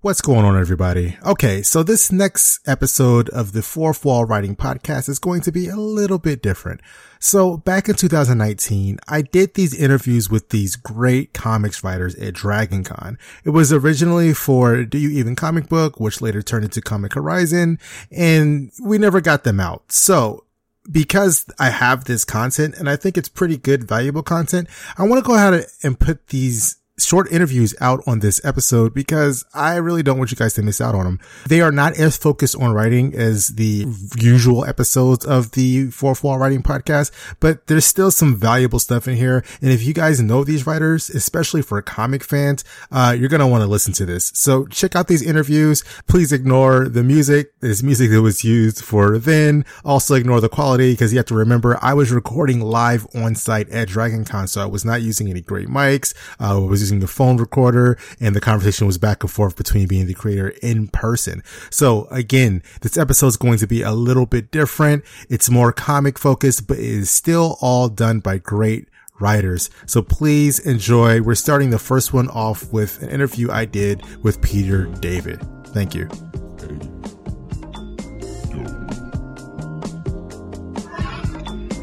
What's going on, everybody? Okay, so this next episode of the Fourth Wall Writing Podcast is going to be a little bit different. So back in 2019, I did these interviews with these great comics writers at DragonCon. It was originally for Do You Even Comic Book, which later turned into Comic Horizon, and we never got them out. So because I have this content, and I think it's pretty good, valuable content, I want to go ahead and put these short interviews out on this episode because I really don't want you guys to miss out on them. They are not as focused on writing as the usual episodes of the Fourth Wall Writing Podcast, but there's still some valuable stuff in here. And if you guys know these writers, especially for comic fans, you're going to want to listen to this. So check out these interviews. Please ignore the music. It's music that was used for then. Also ignore the quality because you have to remember I was recording live on site at DragonCon, so I was not using any great mics. I was using the phone recorder, and the conversation was back and forth between me and the creator in person. So again, this episode is going to be a little bit different. It's more comic focused, but it is still all done by great writers. So please enjoy. We're starting the first one off with an interview I did with Peter David. Thank you.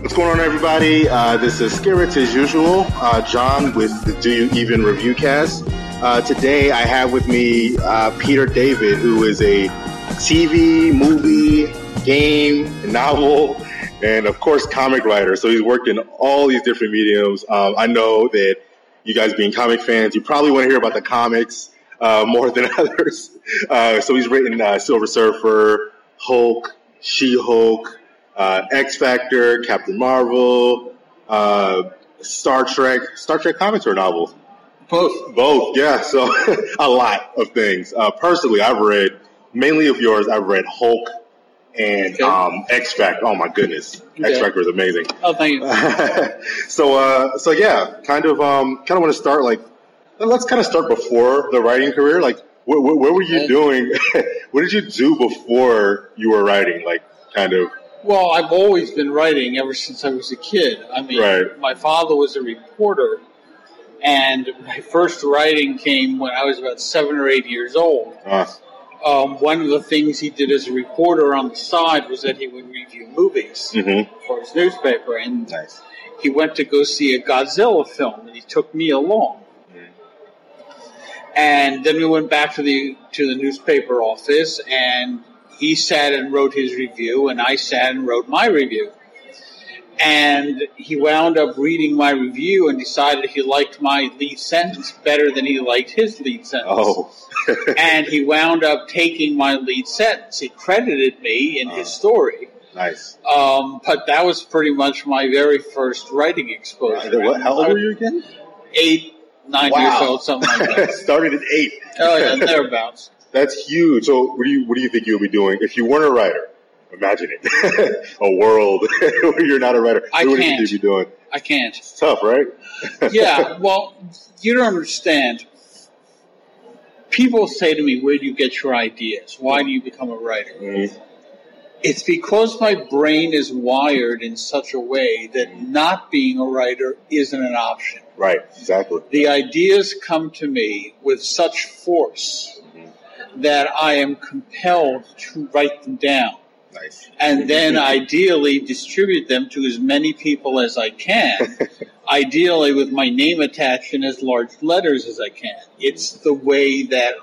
What's going on, everybody? This is Skerritt, as usual, John with the Do You Even Review Cast. Today I have with me Peter David, who is a TV, movie, game, novel, and of course comic writer. So he's worked in all these different mediums. I know that you guys being comic fans, you probably want to hear about the comics more than others. So he's written Silver Surfer, Hulk, She-Hulk, X-Factor, Captain Marvel, Star Trek comics or novels? Both, yeah. So a lot of things. Personally, I've read, mainly of yours, I've read Hulk and X-Factor. Oh, my goodness. Okay. X-Factor is amazing. Oh, thank you. So yeah, kind of want to start, let's kind of start before the writing career. What were you doing? What did you do before you were writing? Well, I've always been writing ever since I was a kid. I mean, My father was a reporter, and my first writing came when I was about 7 or 8 years old. One of the things he did as a reporter on the side was that he would review movies for his newspaper, and he went to go see a Godzilla film, and he took me along. And then we went back to the newspaper office, and he sat and wrote his review, and I sat and wrote my review. And he wound up reading my review and decided he liked my lead sentence better than he liked his lead sentence. And he wound up taking my lead sentence. He credited me in his story. Nice. But that was pretty much my very first writing exposure. How old were you again? 8, 9 years old, something like that. Started at 8. Oh, yeah, thereabouts. That's huge. So what do you think you'll be doing if you weren't a writer? Imagine it. A world where you're not a writer. What do you think you'd be doing? I can't. It's tough, right? Yeah. Well, you don't understand. People say to me, where do you get your ideas? Why do you become a writer? It's because my brain is wired in such a way that not being a writer isn't an option. Right. Exactly. The ideas come to me with such force that I am compelled to write them down. Nice. And then ideally distribute them to as many people as I can, ideally with my name attached in as large letters as I can. It's the way that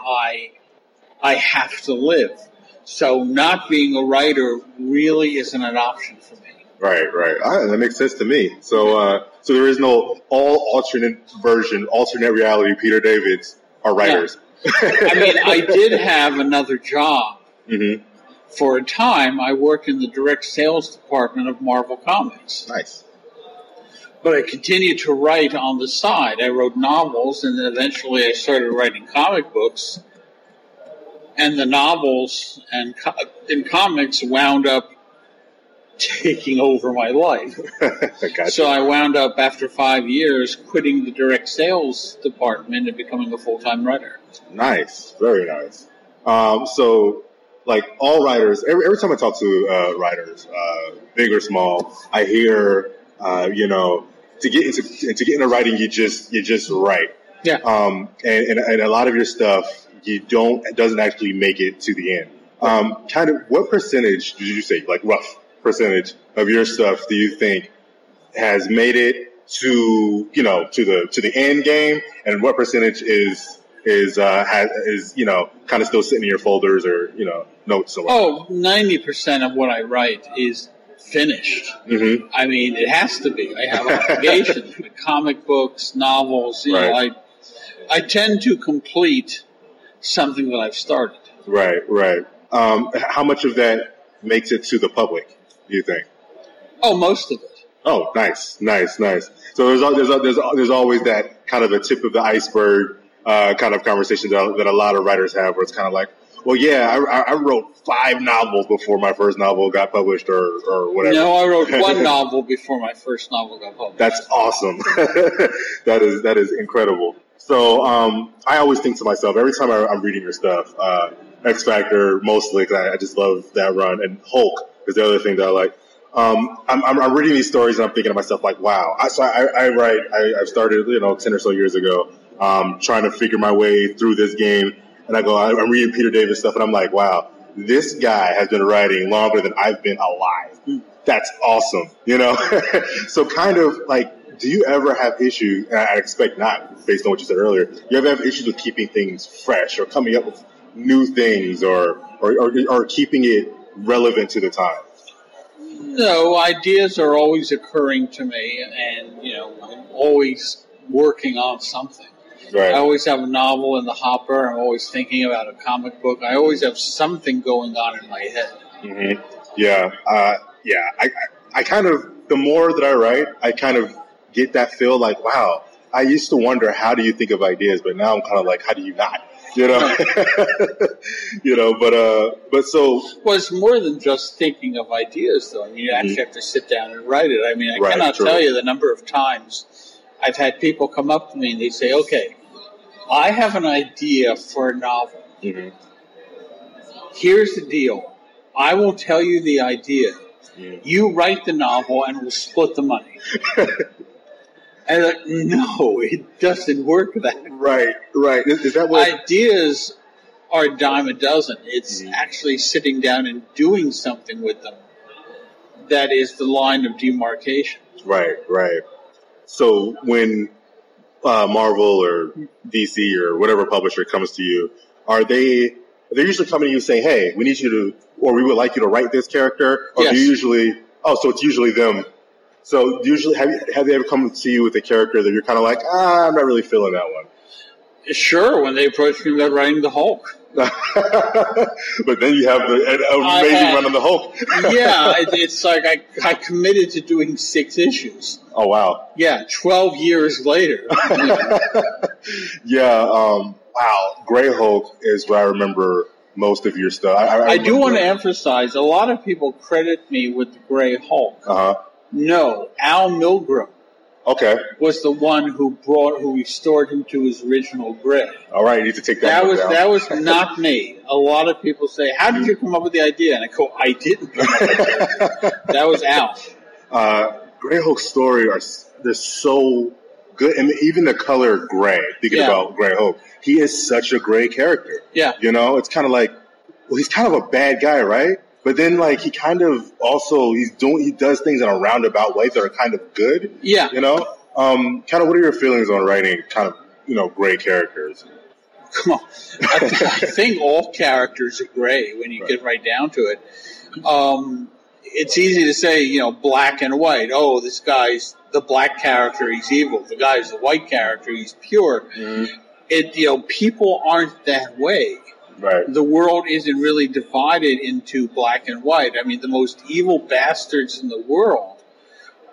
I have to live. So not being a writer really isn't an option for me. Right. That makes sense to me. So there is no alternate reality Peter Davids are writers. No. I mean, I did have another job. For a time, I worked in the direct sales department of Marvel Comics. Nice. But I continued to write on the side. I wrote novels, and then eventually I started writing comic books. And the novels and comics wound up taking over my life. Gotcha. So I wound up, after 5 years, quitting the direct sales department and becoming a full-time writer. Nice. Very nice. So, all writers, every time I talk to writers, big or small, I hear, to get into writing, you just write. Yeah. And a lot of your stuff it doesn't actually make it to the end. Kind of what percentage did you say, like rough percentage of your stuff do you think has made it to, you know, to the end game, and what percentage is you know, kind of still sitting in your folders or, you know, notes or whatnot? Oh, 90% of what I write is finished. Mm-hmm. I mean, it has to be. I have obligations with comic books, novels. You right. know, I tend to complete something that I've started. Right, right. How much of that makes it to the public, do you think? Oh, most of it. Oh, nice. So there's always that kind of the tip of the iceberg kind of conversation that a lot of writers have, where it's kind of like, well, yeah, I wrote 5 novels before my first novel got published, or whatever. No, I wrote 1 novel before my first novel got published. That's awesome. That is incredible. So I always think to myself every time I'm reading your stuff, X-Factor mostly, because I just love that run, and Hulk is the other thing that I like. I'm reading these stories and I'm thinking to myself, like, wow. I started, you know, 10 or so years ago, trying to figure my way through this game. And I'm reading Peter David stuff and I'm like, wow, this guy has been writing longer than I've been alive. That's awesome. You know? So kind of like, do you ever have issues? And I expect not, based on what you said earlier, you ever have issues with keeping things fresh or coming up with new things or keeping it relevant to the time? No, ideas are always occurring to me, and, you know, I'm always working on something. Right. I always have a novel in the hopper. I'm always thinking about a comic book. I always have something going on in my head. Mm-hmm. Yeah. I kind of, the more that I write, I kind of get that feel like, wow, I used to wonder, how do you think of ideas? But now I'm kind of like, how do you not? You know, you know, but so. Well, it's more than just thinking of ideas, though. I mean, you actually have to sit down and write it. I mean, I cannot tell you the number of times I've had people come up to me and they say, okay, I have an idea for a novel. Mm-hmm. Here's the deal. I will tell you the idea. Mm-hmm. You write the novel and we'll split the money. And like, no, it doesn't work that way. Right. Is that what ideas are a dime a dozen? It's actually sitting down and doing something with them that is the line of demarcation. Right. So when Marvel or DC or whatever publisher comes to you, are they usually coming to you saying, "Hey, we need you to, or we would like you to write this character"? Or yes. Do you usually? Oh, so it's usually them. So usually, have they ever come to you with a character that you're kind of like, I'm not really feeling that one? Sure, when they approached me about writing the Hulk. But then you have an amazing run on the Hulk. Yeah, it's like I committed to doing 6 issues. Oh, wow. Yeah, 12 years later. Wow, Gray Hulk is where I remember most of your stuff. I do want to emphasize, a lot of people credit me with the Gray Hulk. Uh-huh. No, Al Milgrom was the one who restored him to his original gray. All right, you need to take that one down. That was not me. A lot of people say, how did you come up with the idea? And I go, I didn't come up with the idea. That was Al. Gray Hulk's story, they're so good. And even the color gray, about Gray Hulk, he is such a gray character. Yeah. You know, it's kind of like, well, he's kind of a bad guy, right? But then, like, he kind of also he does things in a roundabout way that are kind of good. Yeah, you know. Kind of, what are your feelings on writing kind of, you know, gray characters? Come on, I think all characters are gray when you get right down to it. It's easy to say, you know, black and white. Oh, this guy's the black character; he's evil. The guy's the white character; he's pure. Mm-hmm. People aren't that way. Right. The world isn't really divided into black and white. I mean, the most evil bastards in the world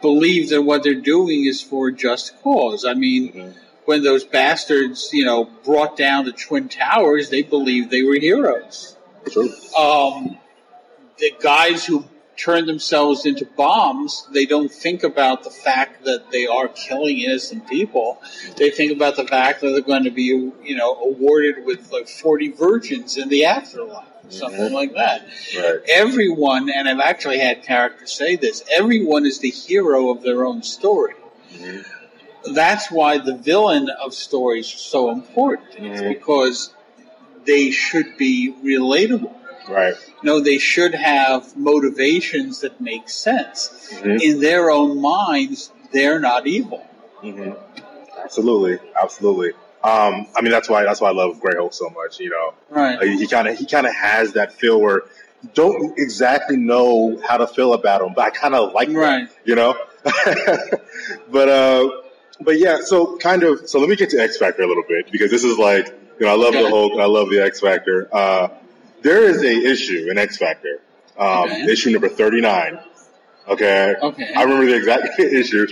believe that what they're doing is for a just cause. I mean, when those bastards, you know, brought down the Twin Towers, they believed they were heroes. True. The guys who turn themselves into bombs, they don't think about the fact that they are killing innocent people. They think about the fact that they're going to be, you know, awarded with like 40 virgins in the afterlife or something like that. Right. Everyone, and I've actually had characters say this, everyone is the hero of their own story. That's why the villain of stories are so important. It's because they should be relatable. Right. No, they should have motivations that make sense. Mm-hmm. In their own minds, they're not evil. Mm-hmm. Absolutely, absolutely. I mean, that's why I love Gray Hulk so much. You know, right? He kind of has that feel where you don't exactly know how to feel about him, but I kind of like him. You know, but yeah. So kind of. So let me get to X Factor a little bit, because this is like, you know, I love the Hulk and I love the X Factor. There is a issue in X Factor, issue number 39. Okay. I remember the exact issue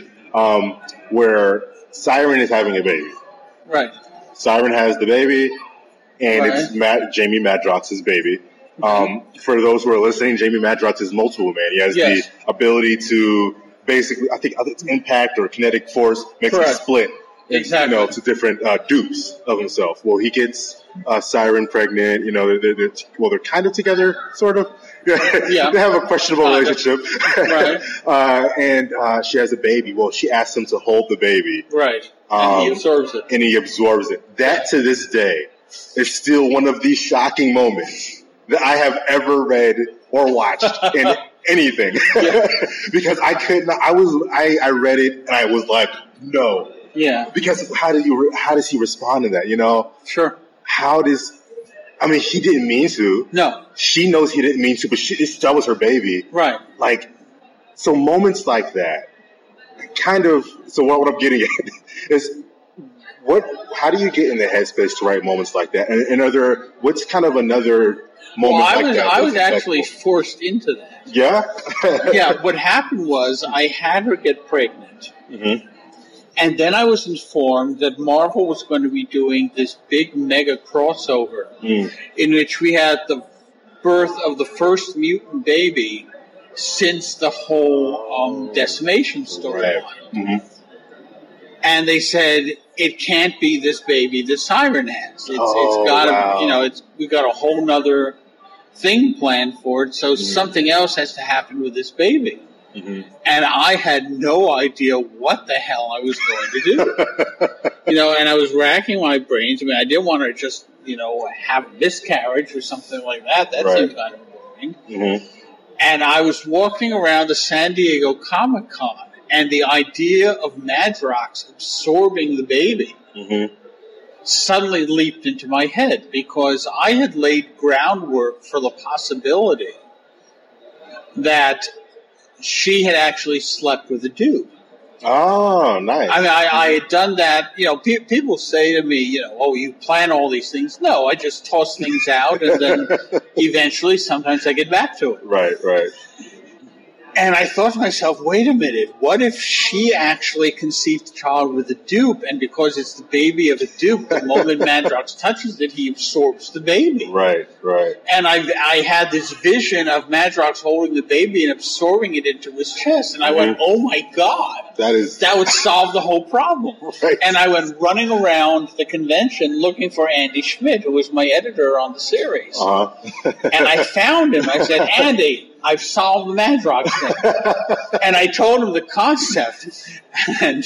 where Siren is having a baby. Right. Siren has the baby, and it's Jamie Madrox's baby. For those who are listening, Jamie Madrox is multiple man. He has the ability to basically, I think, it's impact or kinetic force makes him split. Exactly. You know, to different dupes of himself. Well, he gets Siren pregnant. You know, they're kind of together, sort of. Yeah. They have a questionable relationship. Right. and she has a baby. Well, she asks him to hold the baby. Right. And he absorbs it. That, to this day, is still one of the shocking moments that I have ever read or watched in anything. Because I could not. I read it and I was like, no. Yeah. Because how does he respond to that, you know? Sure. I mean, he didn't mean to. No. She knows he didn't mean to, but that was her baby. Right. Like, so moments like that, kind of, so what I'm getting at is, how do you get in the headspace to write moments like that? And what's kind of another moment like that? I was actually forced into that. Yeah? Yeah, what happened was, I had her get pregnant. Mm-hmm. And then I was informed that Marvel was going to be doing this big mega crossover in which we had the birth of the first mutant baby since the whole Decimation storyline. Right. Mm-hmm. And they said, it can't be this baby that Siren has. It's got to, you know, we got a whole nother thing planned for it. So something else has to happen with this baby. Mm-hmm. And I had no idea what the hell I was going to do. You know, and I was racking my brains. I mean, I didn't want to just, you know, have a miscarriage or something like that. That seemed kind of boring. Mm-hmm. And I was walking around the San Diego Comic-Con, and the idea of Madrox absorbing the baby suddenly leaped into my head, because I had laid groundwork for the possibility that she had actually slept with a dude. Oh, nice. I mean, I had done that. You know, people say to me, you know, oh, you plan all these things. No, I just toss things out, and then eventually sometimes I get back to it. Right, right. And I thought to myself, wait a minute, what if she actually conceived the child with a dupe, and because it's the baby of a dupe, the moment Madrox touches it, he absorbs the baby. Right, right. And I had this vision of Madrox holding the baby and absorbing it into his chest, and I went, oh my God, that would solve the whole problem. Right. And I went running around the convention looking for Andy Schmidt, who was my editor on the series. Uh-huh. And I found him. I said, Andy, I've solved the Madrox thing. And I told him the concept. And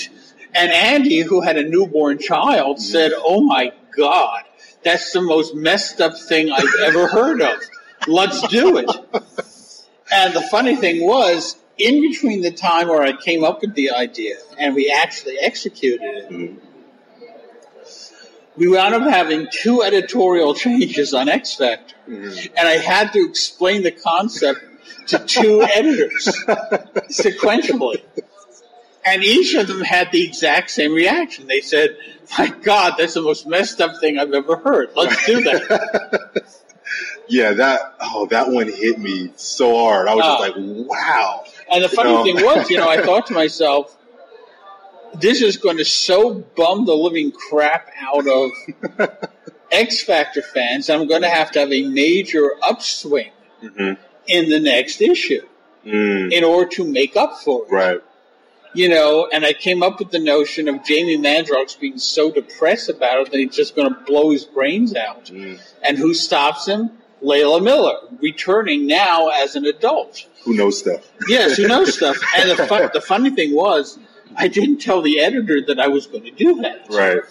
Andy, who had a newborn child, said, oh my God, that's the most messed up thing I've ever heard of. Let's do it. And the funny thing was, in between the time where I came up with the idea and we actually executed it, we wound up having 2 editorial changes on X Factor. And I had to explain the concept to 2 editors sequentially. And each of them had the exact same reaction. They said, my God, that's the most messed up thing I've ever heard. Let's do that. Yeah, that one hit me so hard. I was just like, wow. And the funny thing was, you know, I thought to myself, this is going to so bum the living crap out of X-Factor fans, I'm going to have a major upswing in the next issue in order to make up for it. Right. You know, and I came up with the notion of Jamie Madrox being so depressed about it that he's just going to blow his brains out. And who stops him? Layla Miller, returning now as an adult. Who knows stuff. Yes, who knows stuff. And the funny thing was, I didn't tell the editor that I was going to do that. Right.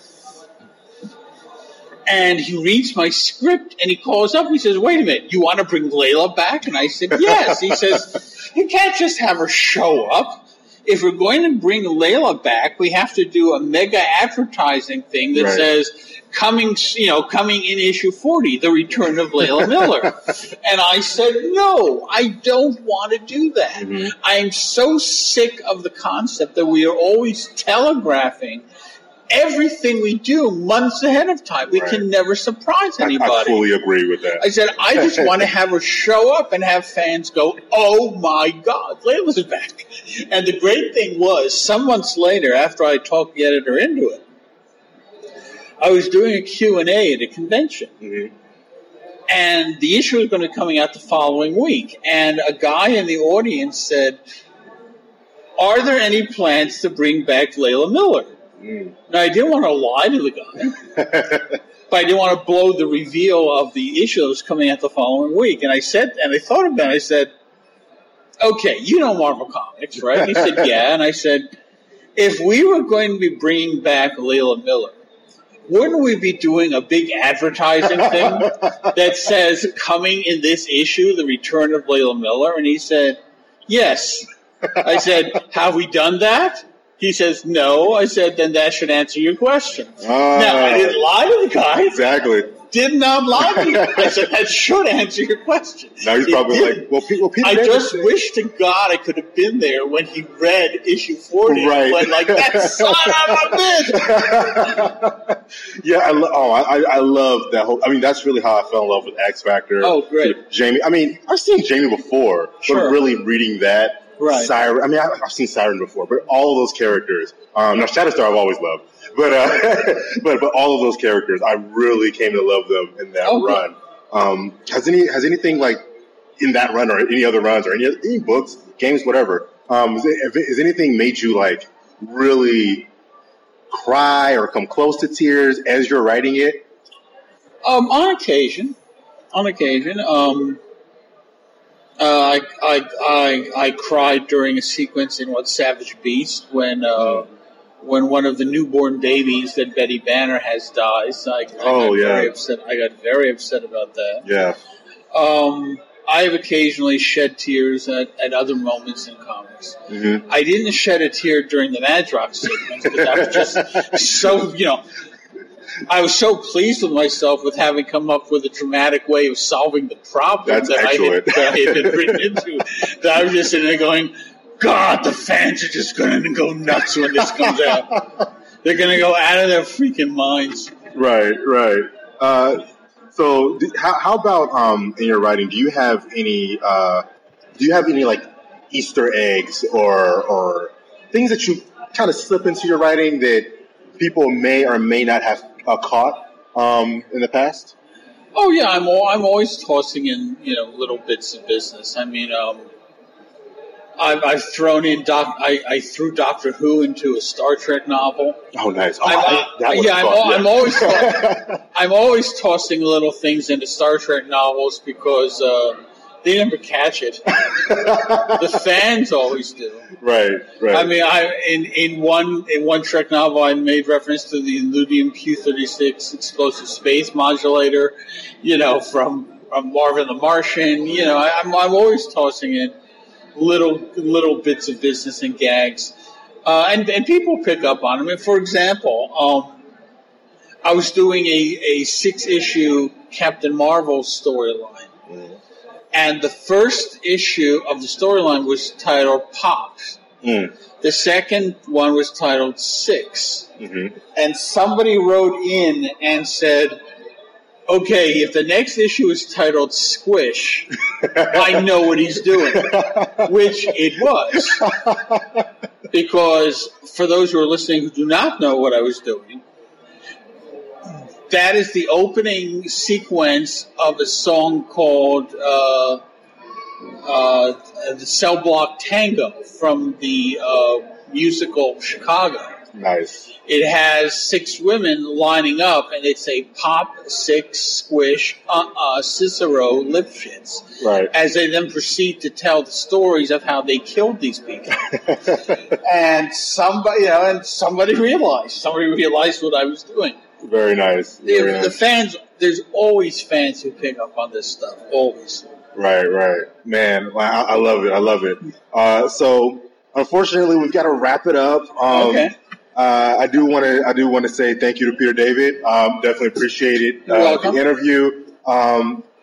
And he reads my script, and he calls up. He says, wait a minute, you want to bring Layla back? And I said, yes. He says, you can't just have her show up. If we're going to bring Layla back, we have to do a mega advertising thing that says, coming in issue 40, the return of Layla Miller. And I said, no, I don't want to do that. Mm-hmm. I'm so sick of the concept that we are always telegraphing everything we do months ahead of time. We can never surprise anybody. I fully agree with that. I said, I just want to have her show up and have fans go, oh my God, Layla's back. And the great thing was, some months later, after I talked the editor into it, I was doing a Q&A at a convention. Mm-hmm. And the issue was going to be coming out the following week. And a guy in the audience said, are there any plans to bring back Layla Miller? Mm. Now, I didn't want to lie to the guy, but I didn't want to blow the reveal of the issue that was coming out the following week. And I said, and I thought about it, I said, okay, you know Marvel Comics, right? And he said, yeah. And I said, if we were going to be bringing back Layla Miller, wouldn't we be doing a big advertising thing that says, coming in this issue, the return of Layla Miller? And he said, yes. I said, have we done that? He says, no. I said, then that should answer your question. Now, I didn't lie to the guy. Exactly. Did not lie to you. I said, that should answer your question. Now he's probably like, well, Peter David. I just wish to God I could have been there when he read issue 40. Right. And like, that son of a bitch. Yeah, I love that whole, I mean, that's really how I fell in love with X-Factor. Oh, great. Jamie. I mean, I've seen Jamie before, but really reading that. Right. Siren. I mean, I've seen Siren before, but all of those characters. Now, Shatterstar I've always loved, but all of those characters, I really came to love them in that run. Has anything like in that run or any other runs or any books, games, whatever? Has anything made you like really cry or come close to tears as you're writing it? On occasion. I cried during a sequence in Savage Beast when one of the newborn babies that Betty Banner has dies. I got very upset about that. Yeah. I have occasionally shed tears at other moments in comics. Mm-hmm. I didn't shed a tear during the Madrox sequence because I was just so I was so pleased with myself with having come up with a dramatic way of solving the problem that I had been written into. That I was just sitting there going, God, the fans are just going to go nuts when this comes out. They're going to go out of their freaking minds. Right. So how about in your writing, do you have any like Easter eggs or things that you kind of slip into your writing that people may or may not have caught in the past? Oh yeah, I'm always tossing in little bits of business. I mean, I've thrown in I threw Doctor Who into a Star Trek novel. Oh nice! I'm always tossing little things into Star Trek novels because they never catch it. The fans always do. Right. I mean, in one Trek novel, I made reference to the Ludium Q-36 explosive space modulator, from Marvin the Martian. I'm always tossing in little bits of business and gags, and people pick up on them. I mean, for example, I was doing a 6-issue Captain Marvel storyline. Mm. And the first issue of the storyline was titled Pops. Mm. The second one was titled Six. Mm-hmm. And somebody wrote in and said, okay, if the next issue is titled Squish, I know what he's doing. Which it was. Because for those who are listening who do not know what I was doing, that is the opening sequence of a song called the Cell Block Tango from the musical Chicago. Nice. It has six women lining up, and they say pop, six, squish, Cicero, Lipschitz. Right. As they then proceed to tell the stories of how they killed these people. And somebody realized what I was doing. Very nice. The fans, there's always fans who pick up on this stuff. Always. Right. Man, I love it. I love it. So, unfortunately, we've got to wrap it up. Okay. I do want to say thank you to Peter David. Definitely appreciate it. You're welcome. The interview.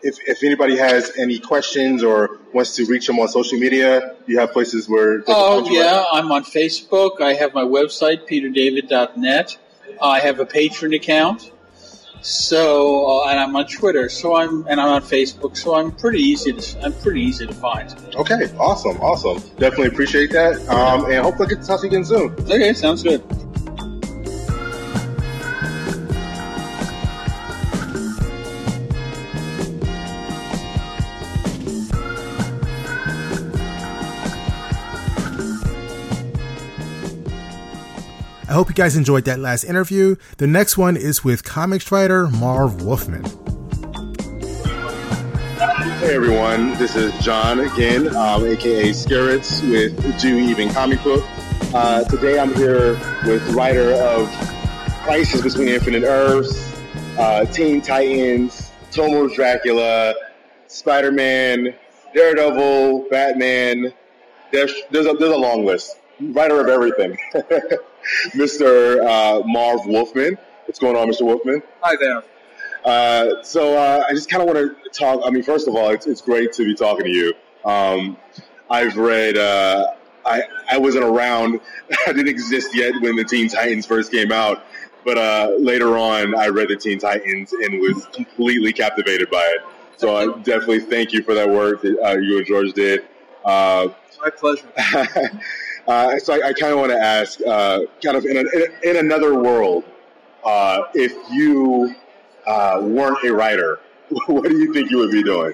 If anybody has any questions or wants to reach them on social media, you have places where. I'm on Facebook. I have my website, peterdavid.net. I have a Patreon account. So and I'm on Twitter. I'm on Facebook. So I'm pretty easy to find. Okay, awesome. Definitely appreciate that. And hopefully I get to talk to you again soon. Okay, sounds good. I hope you guys enjoyed that last interview. The next one is with comics writer Marv Wolfman. Hey everyone, this is John again, aka Skerritts with Do You Even Comic Book. Today I'm here with writer of Crisis Between Infinite Earths, Teen Titans, Tomo's Dracula, Spider-Man, Daredevil, Batman. There's a long list. Writer of everything. Mr. Marv Wolfman. What's going on, Mr. Wolfman? Hi there. So I just kind of want to talk. I mean, first of all, it's great to be talking to you. I've read, I wasn't around, I didn't exist yet when the Teen Titans first came out, but later on I read the Teen Titans and was completely captivated by it. So I definitely thank you for that work that you and George did. My pleasure. So I kind of want to ask, kind of in another world, if you weren't a writer, what do you think you would be doing?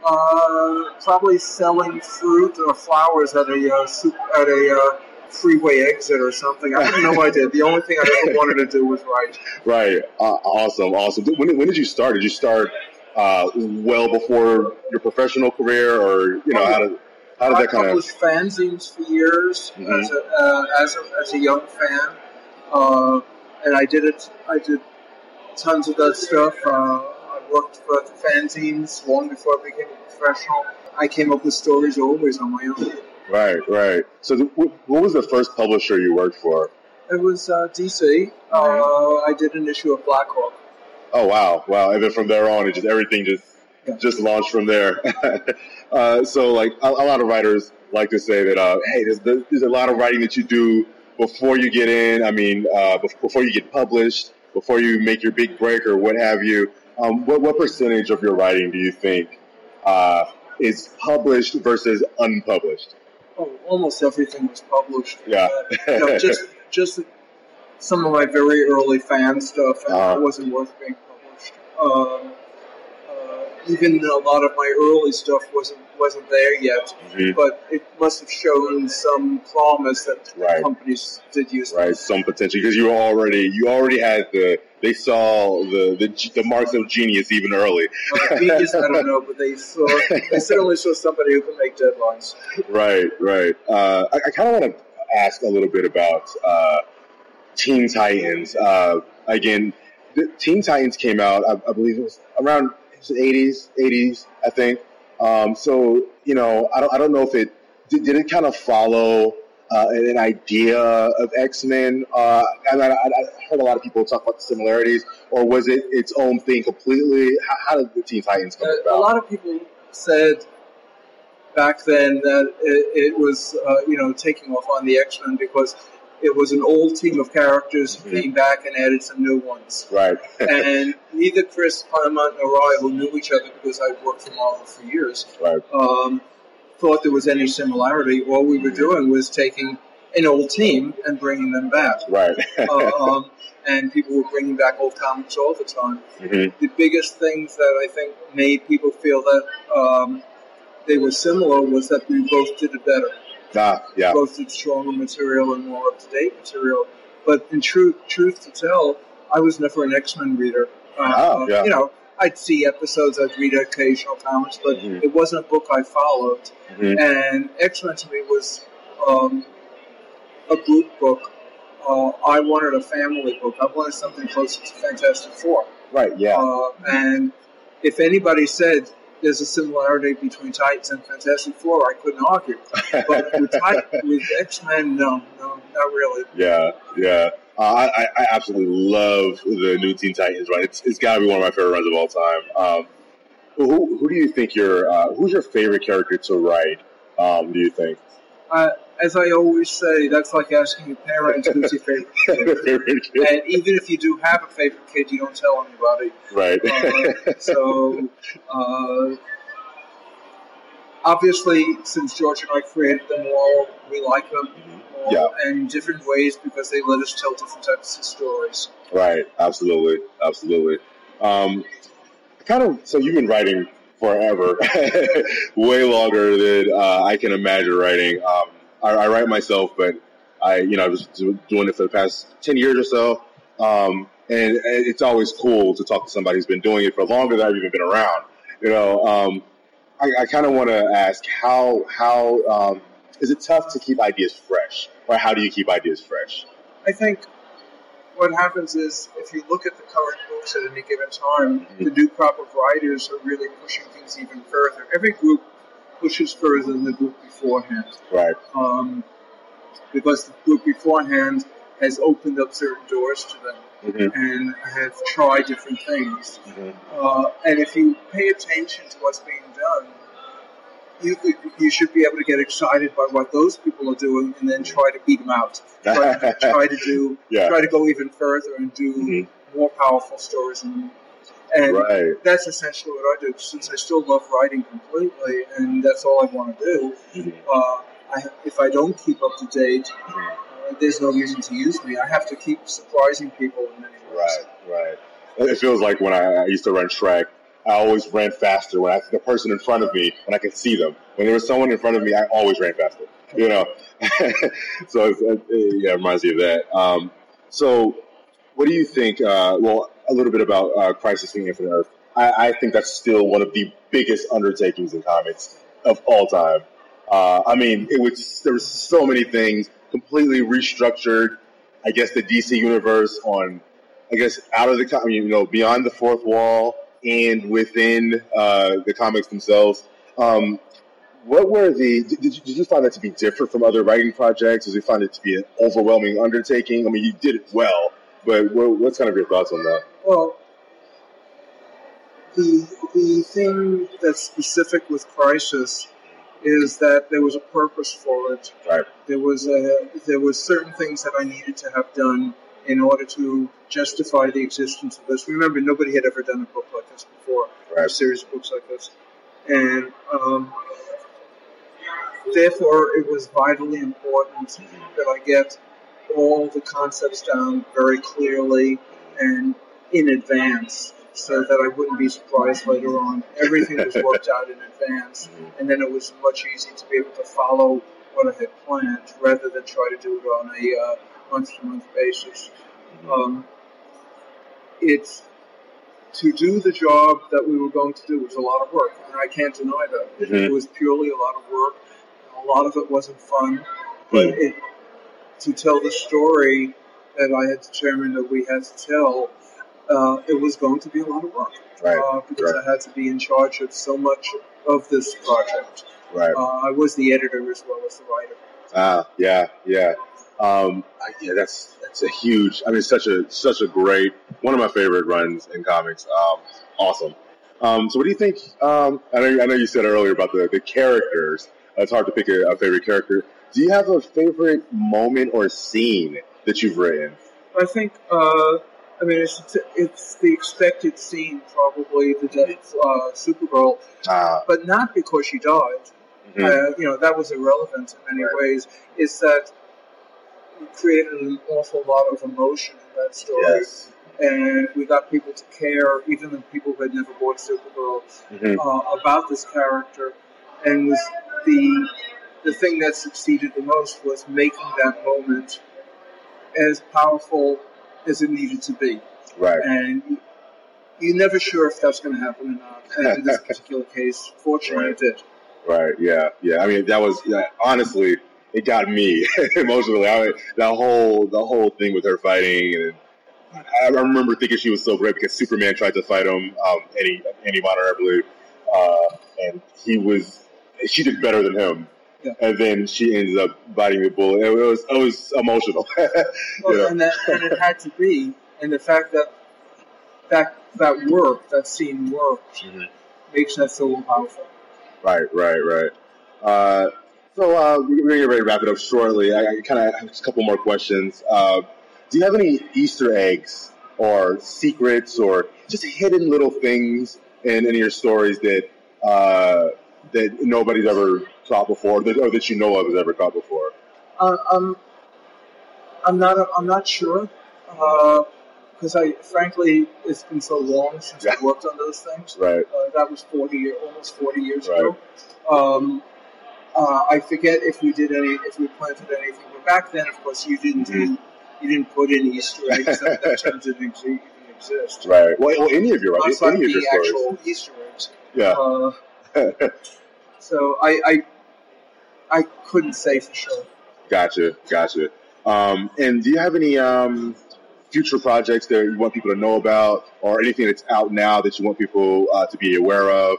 Probably selling fruit or flowers at a freeway exit or something. I have no idea. The only thing I ever wanted to do was write. Right. Awesome. When did you start? Did you start well before your professional career, or How did that come out? I published fanzines for years as a young fan, and I did it. I did tons of that stuff. I worked for the fanzines long before I became a professional. I came up with stories always on my own. Right. So, what was the first publisher you worked for? It was DC. I did an issue of Black Hawk. Oh wow! And then from there on, everything just launched from there. So, like, a lot of writers like to say that, hey, there's a lot of writing that you do before you get in. I mean, before you get published, before you make your big break or what have you. What percentage of your writing do you think is published versus unpublished? Oh, almost everything was published. Yeah. Just some of my very early fan stuff. It wasn't worth being published. Even a lot of my early stuff wasn't there yet, but it must have shown some promise that companies did use. Right, some potential, because you already had they saw the marks of genius even early. Genius, I don't know, but they certainly saw somebody who could make deadlines. Right. I kind of want to ask a little bit about Teen Titans. Again, the Teen Titans came out, I believe it was around. 80s, I think. So, I don't know if it did it kind of follow an idea of X-Men? I heard a lot of people talk about the similarities, or was it its own thing completely? How did the Teen Titans come about? A lot of people said back then that it was, taking off on the X-Men because it was an old team of characters who came back and added some new ones. Right. And neither Chris Claremont nor I, who knew each other because I worked for Marvel for years, thought there was any similarity. All we were doing was taking an old team and bringing them back. Right. And people were bringing back old comics all the time. Mm-hmm. The biggest things that I think made people feel that they were similar was that we both did it better. Both did stronger material and more up-to-date material. But in truth to tell, I was never an X-Men reader. I'd see episodes, I'd read occasional comics, but it wasn't a book I followed. And X-Men to me was a group book I wanted a family book. I wanted something closer to Fantastic Four. Right, yeah. And if anybody said there's a similarity between Titans and Fantastic Four, I couldn't argue. But with X-Men, no, not really. Yeah, yeah. I absolutely love the new Teen Titans run. It's got to be one of my favorite runs of all time. Who do you think who's your favorite character to write, do you think? As I always say, that's like asking your parents who's your favorite kid. And even if you do have a favorite kid, you don't tell anybody. Right. So, obviously, since George and I created them all, we like them all in different ways because they let us tell different types of stories. Right. Absolutely. Absolutely. So you've been writing forever, way longer than I can imagine writing. I write myself, but I was doing it for the past 10 years or so. And it's always cool to talk to somebody who's been doing it for longer than I've even been around. I kind of want to ask how is it tough to keep ideas fresh, or how do you keep ideas fresh? I think what happens is if you look at the current books at any given time, the new crop of writers are really pushing things even further. Every group pushes further than the group beforehand. Right. Because the group beforehand has opened up certain doors to them and have tried different things. And if you pay attention to what's being done, you should be able to get excited by what those people are doing and then try to beat them out. Try to go even further and do more powerful stories and right. That's essentially what I do, since I still love writing completely, and that's all I want to do. If I don't keep up to date, there's no reason to use me. I have to keep surprising people in many ways. Right. It feels like when I used to run track, I always ran faster when the person in front of me, when I could see them. When there was someone in front of me, I always ran faster, So it reminds me of that. So what do you think, a little bit about Crisis on Infinite Earths. I think that's still one of the biggest undertakings in comics of all time. There were so many things completely restructured. I guess the DC universe out of the beyond the fourth wall and within the comics themselves. Did you find that to be different from other writing projects? Did you find it to be an overwhelming undertaking? I mean, you did it well. But what's kind of your thoughts on that? Well, the thing that's specific with Crisis is that there was a purpose for it. Right. There was certain things that I needed to have done in order to justify the existence of this. Remember, nobody had ever done a book like this before, or a series of books like this. And therefore, it was vitally important that I get all the concepts down very clearly and in advance so that I wouldn't be surprised later on. Everything was worked out in advance, and then it was much easier to be able to follow what I had planned rather than try to do it on a month-to-month basis. To do the job that we were going to do was a lot of work, and I can't deny that. It was purely a lot of work. A lot of it wasn't fun, but to tell the story that I had determined that we had to tell, it was going to be a lot of work. Right. Because I had to be in charge of so much of this project. Right. I was the editor as well as the writer. Ah, yeah. That's a huge. I mean, such a great, one of my favorite runs in comics. Awesome. So, what do you think? I know you said earlier about the characters. It's hard to pick a favorite character. Do you have a favorite moment or scene that you've written? I think, it's the expected scene, probably, the death of Supergirl. But not because she died. That was irrelevant in many ways. It's that we created an awful lot of emotion in that story. Yes. And we got people to care, even the people who had never bought Supergirl, about this character. And was the thing that succeeded the most was making that moment as powerful as it needed to be. Right. And you're never sure if that's going to happen or not. And in this particular case, fortunately, it did. Right. Yeah. I mean, that was honestly it got me emotionally. The whole thing with her fighting, and I remember thinking she was so great because Superman tried to fight him, Andy Monitor, I believe, and she did better than him. Yeah. And then she ends up biting the bullet. It was emotional. Well, and it had to be, and the fact that scene work, mm-hmm. makes that so powerful. Right. So we're going to get ready to wrap it up shortly. I kind of have a couple more questions. Do you have any Easter eggs or secrets or just hidden little things in any of your stories that nobody's ever caught before, or that you know of has ever caught before? I'm not sure because frankly it's been so long since I worked on those things. Right. That was almost 40 years ago. I forget if we planted anything. But back then, of course, you didn't put in Easter eggs that terms didn't even exist. Right. Well, any of your stories. Actual Easter eggs. Yeah. So I couldn't say for sure. Gotcha. And do you have any future projects that you want people to know about, or anything that's out now that you want people to be aware of?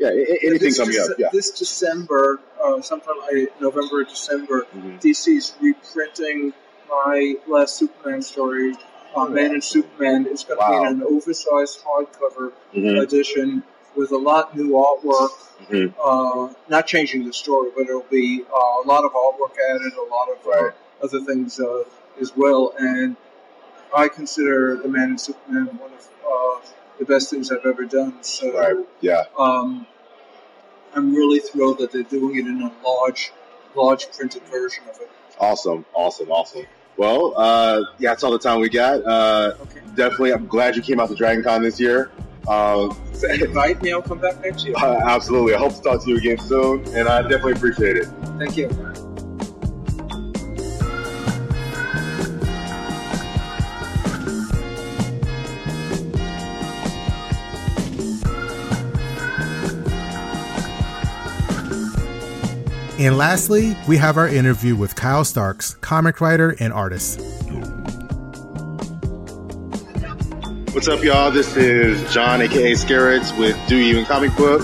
Anything coming up? Yeah. This December, sometime November or December, mm-hmm. DC's reprinting my last Superman story, Man and Superman. It's going to be in an oversized hardcover mm-hmm. edition. With a lot new artwork, mm-hmm. Not changing the story, but it'll be a lot of artwork added, a lot of other things as well. And I consider The Man and Superman one of the best things I've ever done. So, I'm really thrilled that they're doing it in a large printed version of it. Awesome. Well, that's all the time we got. Definitely, I'm glad you came out to DragonCon this year. Invite me, I'll come back next year. Absolutely. I hope to talk to you again soon, and I definitely appreciate it. Thank you. And lastly, we have our interview with Kyle Starks, comic writer and artist. What's up, y'all? This is John, a.k.a. Scarrets, with Do You Even Comic Book.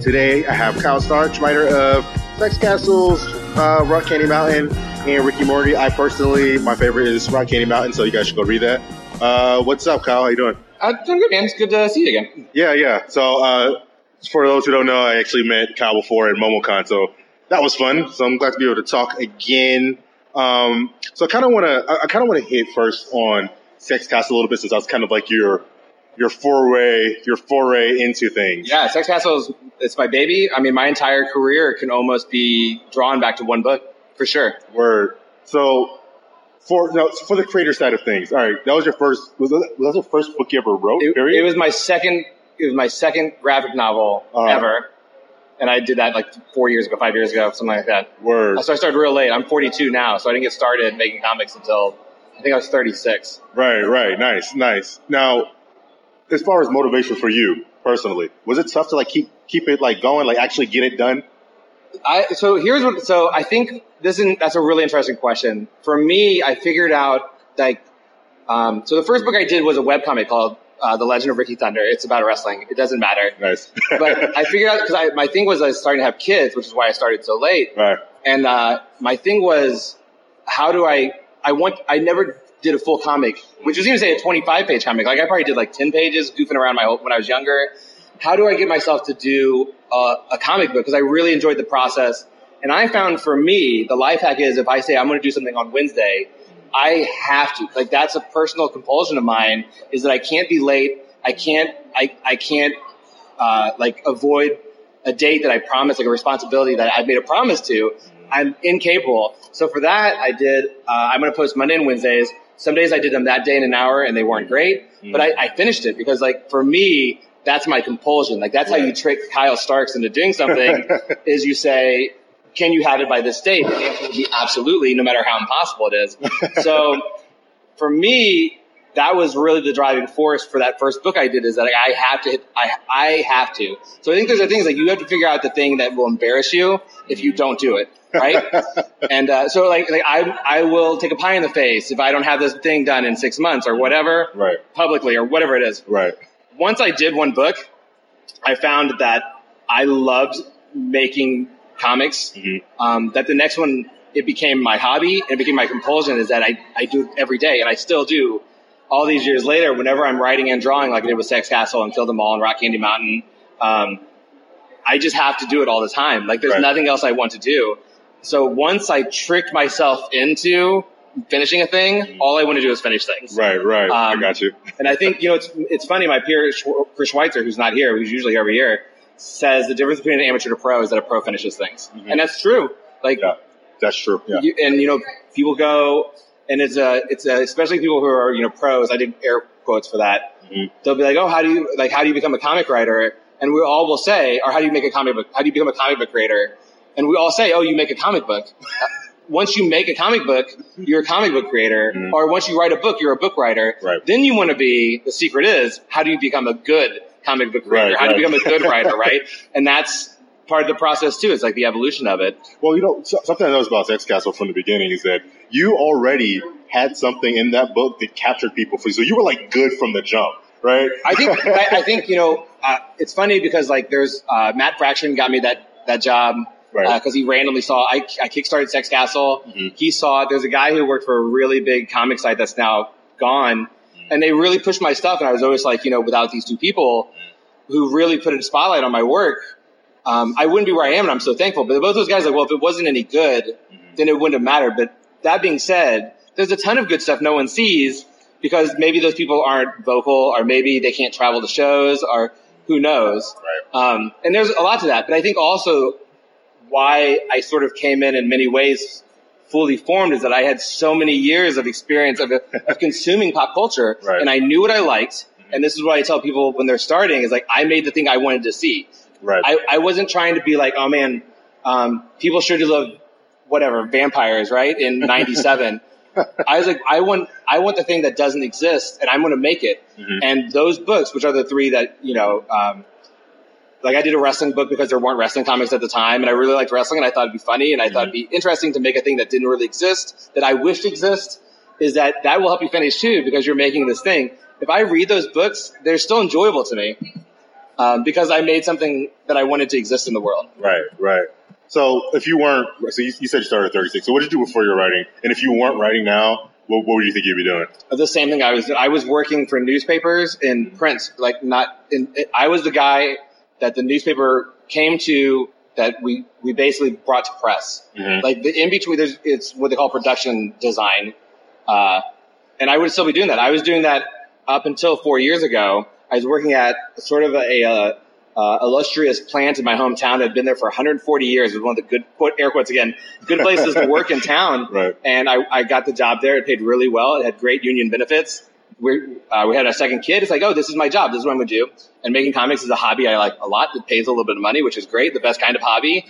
Today, I have Kyle Starks, writer of Sex Castles, Rock Candy Mountain, and Rick and Morty. My favorite is Rock Candy Mountain, so you guys should go read that. What's up, Kyle? How you doing? I'm doing good, man. It's good to see you again. Yeah. So, for those who don't know, I actually met Kyle before at MomoCon, so that was fun. So I'm glad to be able to talk again. So I kind of want to hit first on Sex Castle a little bit, since that's kind of like your foray into things. Yeah, Sex Castle it's my baby. I mean, my entire career can almost be drawn back to one book for sure. Word. So for the creator side of things, all right, that was your first. Was that the first book you ever wrote? It was my second. It was my second graphic novel ever, and I did that like 5 years ago, something like that. Word. So I started real late. I'm 42 now, so I didn't get started making comics until, I think, I was 36. Right. Nice. Now, as far as motivation for you personally, was it tough to like keep it like going, like actually get it done? I think that's a really interesting question. For me, I figured out so the first book I did was a webcomic called The Legend of Ricky Thunder. It's about wrestling. It doesn't matter. Nice. But I figured out, because my thing was I was starting to have kids, which is why I started so late. Right. And my thing was, how do I never did a full comic, which was even say a 25-page comic. Like I probably did like 10 pages, goofing around when I was younger. How do I get myself to do a comic book? Because I really enjoyed the process. And I found, for me, the life hack is, if I say I'm going to do something on Wednesday, I have to. Like, that's a personal compulsion of mine, is that I can't be late. I can't avoid a date that I promised, like a responsibility that I've made a promise to. I'm incapable. So for that, I did, I'm going to post Monday and Wednesdays. Some days I did them that day in an hour and they weren't great, but I finished it because, like, for me, that's my compulsion. Like, that's how you trick Kyle Starks into doing something is you say, can you have it by this date? And the answer would be absolutely, no matter how impossible it is. So for me, that was really the driving force for that first book I did, is that I have to. So I think there's a thing, like, you have to figure out the thing that will embarrass you if you don't do it. right? And so, like I will take a pie in the face if I don't have this thing done in 6 months or whatever, right? Publicly or whatever it is. Right. Once I did one book, I found that I loved making comics. Mm-hmm. That the next one, it became my hobby. It became my compulsion. Is that I do it every day, and I still do. All these years later, whenever I'm writing and drawing, like I did with Sex Castle and Kill Them All and Rock Candy Mountain, I just have to do it all the time. Like, there's right. nothing else I want to do. So once I tricked myself into finishing a thing, all I want to do is finish things. Right, right. I got you. And I think, you know, it's funny. My peer, Chris Schweitzer, who's not here, who's usually every year, says the difference between an amateur to pro is that a pro finishes things. Mm-hmm. And that's true. Like, yeah, that's true. Yeah. You know, people go, and it's especially people who are, you know, pros. I did air quotes for that. Mm-hmm. They'll be like, oh, how do you become a comic writer? And we all will say, or how do you make a comic book? How do you become a comic book creator? And we all say, oh, you make a comic book. Once you make a comic book, you're a comic book creator. Mm-hmm. Or once you write a book, you're a book writer. Right. Then you want to be, the secret is, how do you become a good comic book creator? Right, how do you become a good writer, right? And that's part of the process, too. It's like the evolution of it. Well, you know, something I noticed about Sex Castle from the beginning is that you already had something in that book that captured people for you. So you were, like, good from the jump. Right. I think you know, it's funny because like there's Matt Fraction got me that job because right. He randomly saw I kickstarted Sex Castle. Mm-hmm. He saw it. There's a guy who worked for a really big comic site that's now gone, mm-hmm. and they really pushed my stuff. And I was always like, you know, without these two people who really put a spotlight on my work, I wouldn't be where I am, and I'm so thankful. But both those guys like, well, if it wasn't any good, mm-hmm. then it wouldn't have mattered. But that being said, there's a ton of good stuff no one sees. Because maybe those people aren't vocal, or maybe they can't travel to shows, or who knows. Right. And there's a lot to that. But I think also why I sort of came in many ways fully formed is that I had so many years of experience of consuming pop culture, right. and I knew what I liked. And this is what I tell people when they're starting is like, I made the thing I wanted to see. Right. I wasn't trying to be like, oh man, people sure do love whatever vampires, right? In 97. I was like, I want the thing that doesn't exist, and I'm going to make it. Mm-hmm. And those books, which are the three that, you know, like I did a wrestling book because there weren't wrestling comics at the time, and I really liked wrestling, and I thought it'd be funny, and I mm-hmm. thought it'd be interesting to make a thing that didn't really exist, that I wished exists, is that will help you finish too, because you're making this thing. If I read those books, they're still enjoyable to me, because I made something that I wanted to exist in the world. Right, right. So if you weren't, you said you started at 36. So what did you do before you were writing? And if you weren't writing now, what would you think you'd be doing? The same thing I was. I was working for newspapers in print, like not in. I was the guy that the newspaper came to that we basically brought to press. Mm-hmm. Like the in between, it's what they call production design, and I would still be doing that. I was doing that up until 4 years ago. I was working at sort of a illustrious plant in my hometown. I'd been there for 140 years. It was one of the good, air quotes again, good places to work in town. Right. And I got the job there. It paid really well. It had great union benefits. We had our second kid. It's like, oh, this is my job. This is what I'm going to do. And making comics is a hobby I like a lot. It pays a little bit of money, which is great. The best kind of hobby.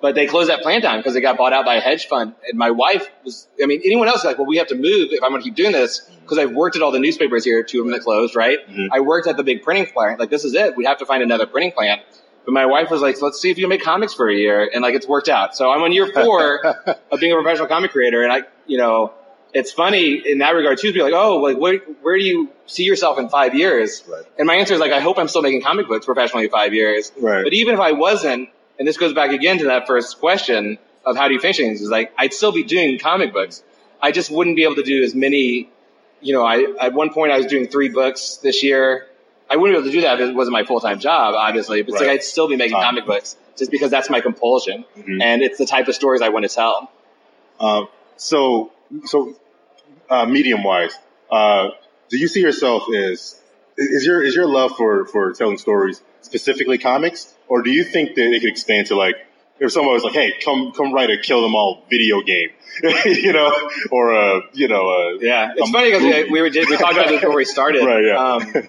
But they closed that plant down because it got bought out by a hedge fund. And my wife was, I mean, anyone else is like, well, we have to move if I'm going to keep doing this because I've worked at all the newspapers here, two of them that closed, right? Mm-hmm. I worked at the big printing plant. Like, this is it. We have to find another printing plant. But my wife was like, let's see if you can make comics for a year. And like, it's worked out. So I'm on year 4 of being a professional comic creator. And I, you know, it's funny in that regard too, to be like, oh, like, where do you see yourself in 5 years? Right. And my answer is like, I hope I'm still making comic books professionally in 5 years. Right. But even if I wasn't, and this goes back again to that first question of how do you finish things, is like, I'd still be doing comic books. I just wouldn't be able to do as many, you know, at one point I was doing 3 books this year. I wouldn't be able to do that if it wasn't my full-time job, obviously, but right. It's like, I'd still be making comic books just because that's my compulsion. Mm-hmm. And it's the type of stories I want to tell. Medium-wise, do you see yourself as, is your love for telling stories specifically comics? Or do you think that it could expand to, like, if someone was like, hey, come write a Kill Them All video game, you know, or, yeah, it's funny because we talked about this before we started. Right, yeah.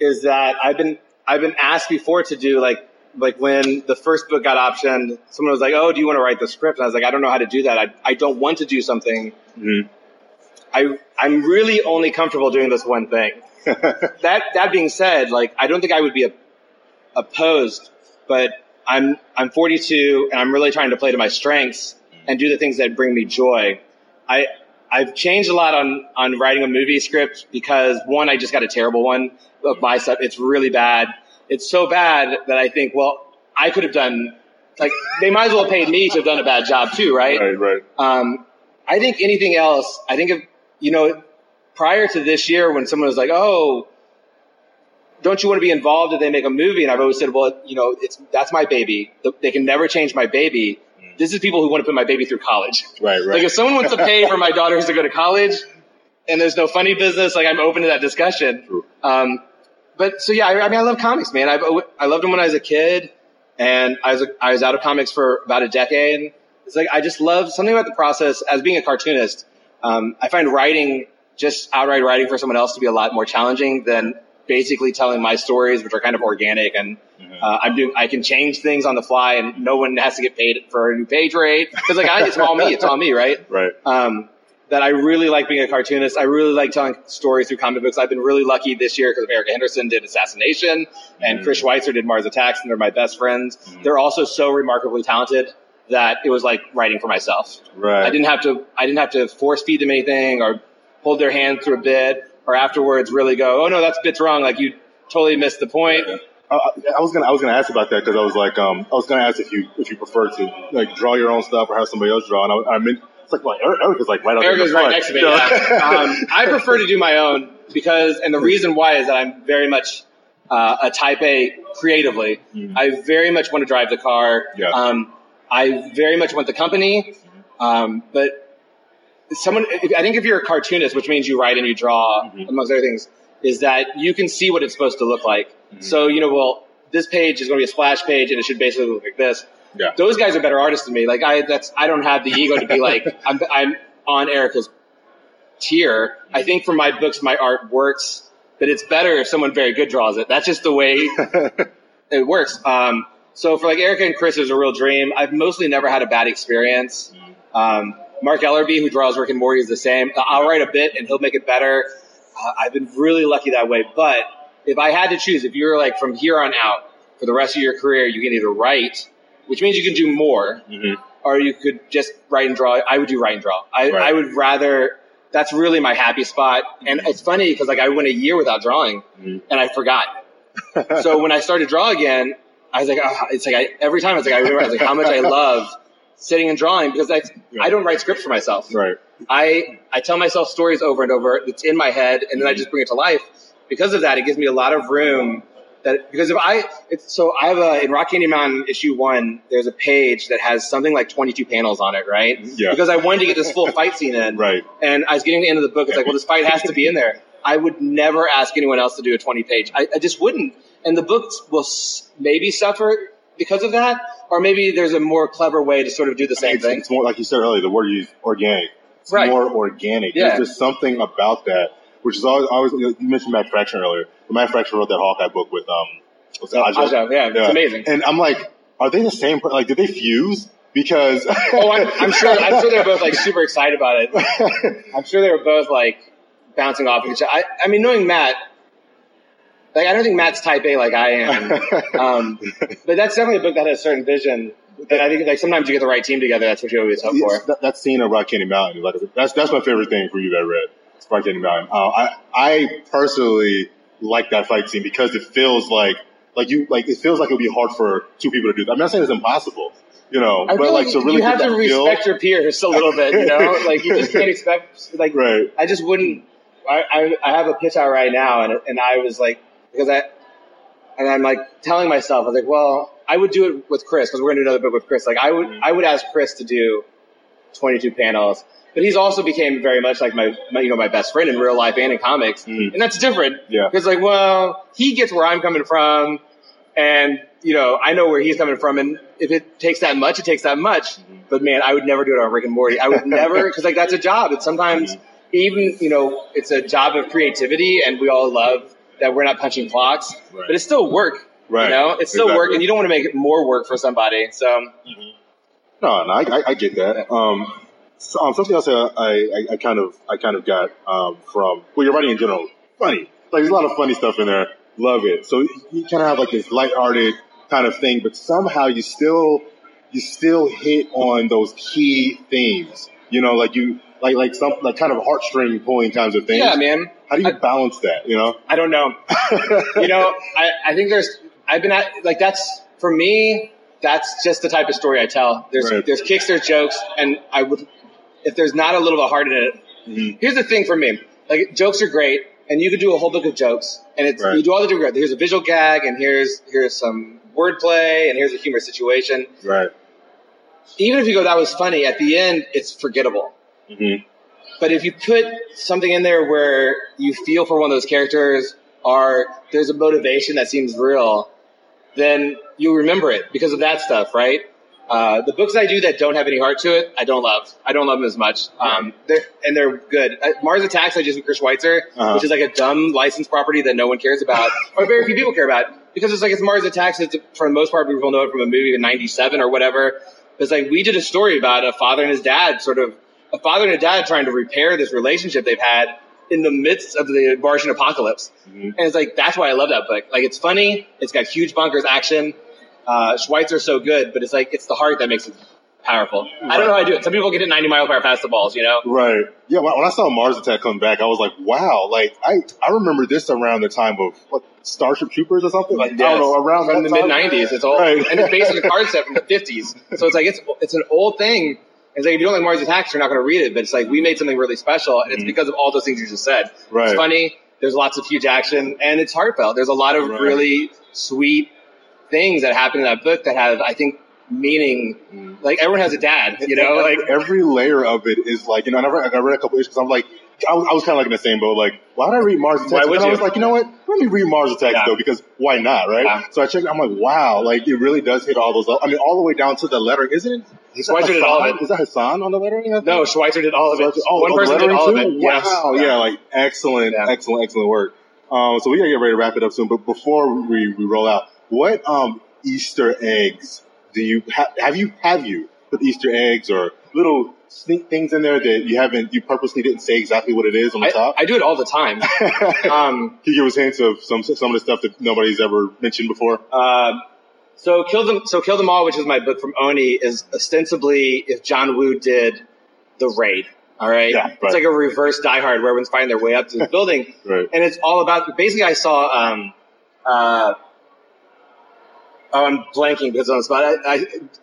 Is that I've been asked before to do, like when the first book got optioned, someone was like, oh, do you want to write the script? And I was like, I don't know how to do that. I don't want to do something. Mm-hmm. I'm really only comfortable doing this one thing. That being said, like, I don't think I would be opposed, but I'm 42 and I'm really trying to play to my strengths and do the things that bring me joy. I've changed a lot on writing a movie script because one, I just got a terrible one of my stuff. It's really bad. It's so bad that I think, well, I could have done, like, they might as well have paid me to have done a bad job too, right? Right. I think anything else, I think if, you know, prior to this year when someone was like, oh, don't you want to be involved if they make a movie? And I've always said, well, you know, that's my baby. They can never change my baby. This is people who want to put my baby through college. Right. Like if someone wants to pay for my daughters to go to college and there's no funny business, like I'm open to that discussion. True. But so yeah, I mean, I love comics, man. I loved them when I was a kid and I was out of comics for about a decade. It's like, I just love something about the process as being a cartoonist. I find writing, just outright writing for someone else to be a lot more challenging than basically telling my stories, which are kind of organic, and I can change things on the fly, and no one has to get paid for a new page rate because, like, it's all me, right? Right. That I really like being a cartoonist. I really like telling stories through comic books. I've been really lucky this year because Erica Henderson did Assassination, and Chris Schweitzer did Mars Attacks, and they're my best friends. They're also so remarkably talented that it was like writing for myself. Right. I didn't have to force feed them anything or hold their hand through a bit. Or afterwards, really go, oh no, that's bit's wrong. Like you totally missed the point. I was gonna ask about that because I was like, I was gonna ask if you prefer to like draw your own stuff or have somebody else draw. And I mean, it's like, well, Erica's like right up. Erica's right next to me. Yeah. I prefer to do my own because, and the reason why is that I'm very much a type A creatively. I very much want to drive the car. Yeah. I very much want the company, but. I think if you're a cartoonist, which means you write and you draw, amongst other things, is that you can see what it's supposed to look like. So, you know, well, this page is going to be a splash page and it should basically look like this. Yeah. Those guys are better artists than me. Like I don't have the ego to be like, I'm on Erica's tier. I think for my books, my art works, but it's better if someone very good draws it. That's just the way it works. So for like Erica and Chris, it was a real dream. I've mostly never had a bad experience. Mark Ellerby, who draws Rick and Morty, is the same. I'll write a bit, and he'll make it better. I've been really lucky that way. But if I had to choose, if you're like from here on out, for the rest of your career, you can either write, which means you can do more, or you could just write and draw. I would do write and draw. I would rather – that's really my happy spot. And it's funny because like I went a year without drawing, and I forgot. So when I started to draw again, I was like, oh, it's like every time I remember how much I love – sitting and drawing because I don't write scripts for myself. Right. I tell myself stories over and over. It's in my head, and then I just bring it to life. Because of that, it gives me a lot of room. I have in Rock Candy Mountain issue 1, there's a page that has something like 22 panels on it, right? Yeah. Because I wanted to get this full fight scene in. Right. And I was getting to the end of the book. It's like, well, this fight has to be in there. I would never ask anyone else to do a 20-page. I just wouldn't. And the book will maybe suffer because of that. Or maybe there's a more clever way to sort of do the same thing. It's more, like you said earlier, the word you used, organic. It's more organic. Yeah. There's just something about that, which is always you mentioned Matt Fraction earlier. Matt Fraction wrote that Hawkeye book with, Aja. Yeah, it's amazing. And I'm like, are they the same? Like, did they fuse? Because. I'm sure they're both like super excited about it. I'm sure they were both like bouncing off each other. I mean, knowing Matt. Like, I don't think Matt's type A like I am. But that's definitely a book that has a certain vision. And I think, like, sometimes you get the right team together. That's what you always hope for. That scene of Rock Candy Mountain, like, that's my favorite thing for you that I read. It's Rock Candy Mountain. I personally like that fight scene because it feels like it would be hard for two people to do that. I'm not saying it's impossible, you know, you have to respect your peers a little bit, you know? Like, you just can't expect, like, right. I just wouldn't. I have a pitch out right now, and I was like, because I'm like telling myself, I was like, well, I would do it with Chris because we're gonna do another book with Chris. Like I would ask Chris to do 22 panels, but he's also became very much like my best friend in real life and in comics, and that's different. Yeah, because like, well, he gets where I'm coming from, and you know, I know where he's coming from, and if it takes that much, it takes that much. But man, I would never do it on Rick and Morty. I would never, because like that's a job. It's sometimes even you know, it's a job of creativity, and we all love. That we're not punching clocks, right. But it's still work, right. You know? It's still work, and you don't want to make it more work for somebody, so. No, I get that. Something else I kind of got from, well, your writing in general, funny. Like, there's a lot of funny stuff in there. Love it. So you kind of have, like, this lighthearted, kind of thing, but somehow you still hit on those key themes. You know, like some like kind of heartstring pulling kinds of things. Yeah, man. How do you balance that? You know, I don't know. You know, I think that's for me. That's just the type of story I tell. There's kicks, there's jokes, and I would if there's not a little bit of heart in it. Mm-hmm. Here's the thing for me: like jokes are great, and you could do a whole book of jokes, and it's you do all the different. Here's a visual gag, and here's some wordplay, and here's a humorous situation. Right. Even if you go, that was funny. At the end, it's forgettable. Mm-hmm. But if you put something in there where you feel for one of those characters, or there's a motivation that seems real, then you'll remember it because of that stuff, right? The books I do that don't have any heart to it, I don't love them as much. And they're good. Mars Attacks, I just with Chris Schweitzer, which is like a dumb licensed property that no one cares about, or very few people care about, because it's Mars Attacks. It's, for the most part, people know it from a movie in '97 or whatever. It's like we did a story about a father and his dad, sort of a father and a dad trying to repair this relationship they've had in the midst of the Martian apocalypse. Mm-hmm. And it's like, that's why I love that book. Like, it's funny. It's got huge bonkers action. Schweitzer's so good, but it's like, it's the heart that makes it powerful. Right. I don't know how I do it. Some people get it 90 miles per hour past the balls, you know? Right. Yeah, when I saw Mars Attack come back, I was like, wow. Like, I remember this around the time of Starship Troopers or something? Like, yes. I don't know, around in the mid-90s. It's old. Right. And it's based on the card set from the 50s. So it's like, it's an old thing. It's like, if you don't like Mars Attacks, you're not going to read it. But it's like, we made something really special, and it's because of all those things you just said. Right. It's funny. There's lots of huge action, and it's heartfelt. There's a lot of really sweet things that happen in that book that have, I think, meaning. Mm. Like, everyone has a dad, you know? Like, every layer of it is like, you know, I read a couple issues because I'm like, I was kind of like in the same boat. Like, why did I read Mars Attacks? And I was like, you know what? Let me read Mars Attacks, though, because why not, right? Yeah. So I checked. I'm like, wow. Like, it really does hit all those. I mean, all the way down to the lettering. Isn't it? Schweitzer did all of it. Is that Hassan on the lettering? No, Schweitzer did all of it. Oh, one person did all of it. Wow. Yeah, like, excellent work. So we got to get ready to wrap it up soon. But before we roll out, what Easter eggs do you have you put Easter eggs or little sneak things in there that you purposely didn't say exactly what it is on the top? I do it all the time. Can you give us hints of some of the stuff that nobody's ever mentioned before? So Kill Them All, which is my book from Oni, is ostensibly if John Woo did The Raid. All right. Yeah, it's like a reverse Die Hard where everyone's finding their way up to this building. Right. And it's all about, basically I saw, I'm blanking because on the spot.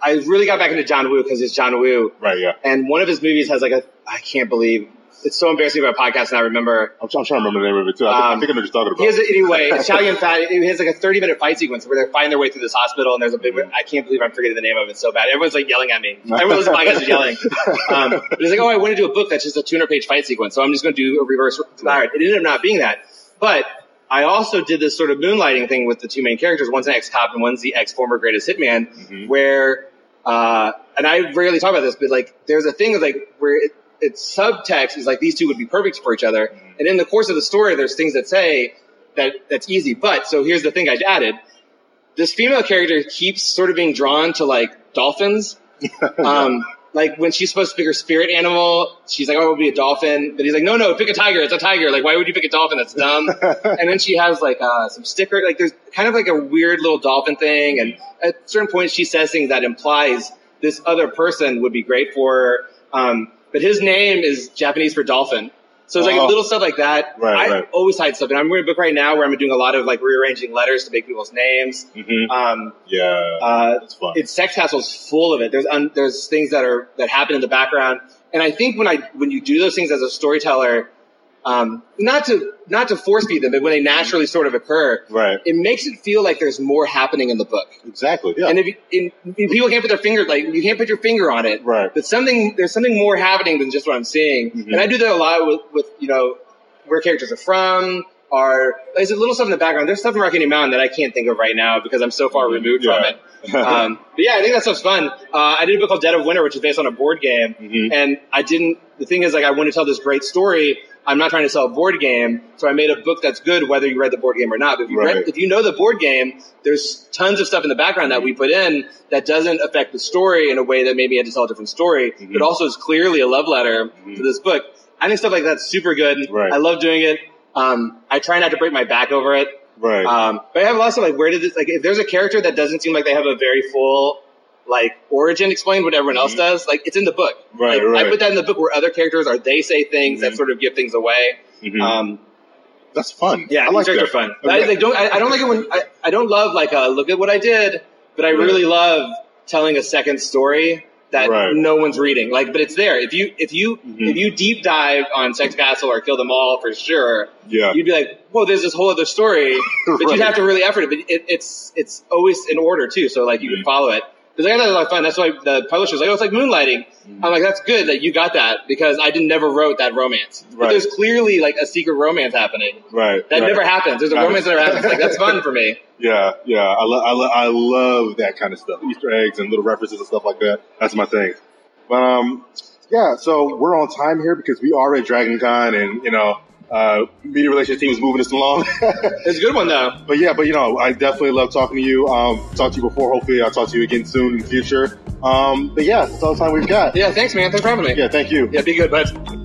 I really got back into John Woo because it's John Woo. Right, yeah. And one of his movies has I can't believe, it's so embarrassing about podcasts and I remember. I'm trying to remember the name of it too. I think I know what you're talking about. Anyway, Italian Fat, he has like a 30-minute fight sequence where they're finding their way through this hospital and there's a big, I can't believe I'm forgetting the name of it so bad. Everyone's like yelling at me. Everyone listening to podcasts is yelling. But it's like, oh, I want to do a book that's just a 200-page fight sequence, so I'm just going to do a reverse. Right. It ended up not being that. But I also did this sort of moonlighting thing with the two main characters. One's an ex-cop and one's the ex-former greatest hitman, where, and I rarely talk about this, but like there's a thing like where it's subtext is like these two would be perfect for each other. Mm-hmm. And in the course of the story, there's things that say that's easy. But so here's the thing I added. This female character keeps sort of being drawn to like dolphins. Like when she's supposed to pick her spirit animal, she's like, oh, it'll be a dolphin. But he's like, no, pick a tiger. It's a tiger. Like, why would you pick a dolphin? That's dumb. And then she has like some sticker. Like there's kind of like a weird little dolphin thing. And at certain points she says things that implies this other person would be great for her. But his name is Japanese for dolphin. So it's like little stuff like that. I always hide stuff. And I'm reading a book right now where I'm doing a lot of like rearranging letters to make people's names. Mm-hmm. That's fun. It's Sex Castles full of it. There's things that happen in the background. And I think when you do those things as a storyteller, not to force feed them, but when they naturally sort of occur, it makes it feel like there's more happening in the book. Exactly. Yeah. And if people can't put their finger, like you can't put your finger on it, but there's something more happening than just what I'm seeing. Mm-hmm. And I do that a lot with you know, where characters are from, there's a little stuff in the background. There's stuff in Rock Candy Mountain that I can't think of right now because I'm so far removed from it. But yeah, I think that stuff's fun. I did a book called Dead of Winter, which is based on a board game. Mm-hmm. And the thing is like, I want to tell this great story. I'm not trying to sell a board game, so I made a book that's good whether you read the board game or not. But if you know the board game, there's tons of stuff in the background that we put in that doesn't affect the story in a way that maybe I had to tell a different story, but also is clearly a love letter to this book. I think stuff like that's super good. I love doing it. I try not to break my back over it. Right. But I have lots of like, where did this, like, if there's a character that doesn't seem like they have a very full, like, origin explained, what everyone else does, like, it's in the book. Right, like, right. I put that in the book where other characters are, they say things that sort of give things away. That's fun. Yeah, I like that. Are fun. Okay. I don't like it when I don't love like a look at what I did, but I really love telling a second story that no one's reading. Like, but it's there. If you deep dive on Sex Castle or Kill Them All for sure, you'd be like, whoa, there's this whole other story, but you'd have to really effort it. But it's always in order too, so like you can follow it. Because I got that a lot of fun. That's why the publisher's like, oh, it's like moonlighting. I'm like, that's good that you got that because I never wrote that romance. But there's clearly like a secret romance happening. That never happens. There's a romance that never happens. Like, that's fun for me. Yeah. I love that kind of stuff. Easter eggs and little references and stuff like that. That's my thing. But, yeah, so we're on time here because we are at DragonCon and, you know, media relations team is moving us along. It's a good one though. But yeah, but you know, I definitely love talking to you. Talked to you before. Hopefully I'll talk to you again soon in the future. But yeah, that's all the time we've got. Yeah, thanks man. Thanks for having me. Yeah, thank you. Yeah, be good, bud.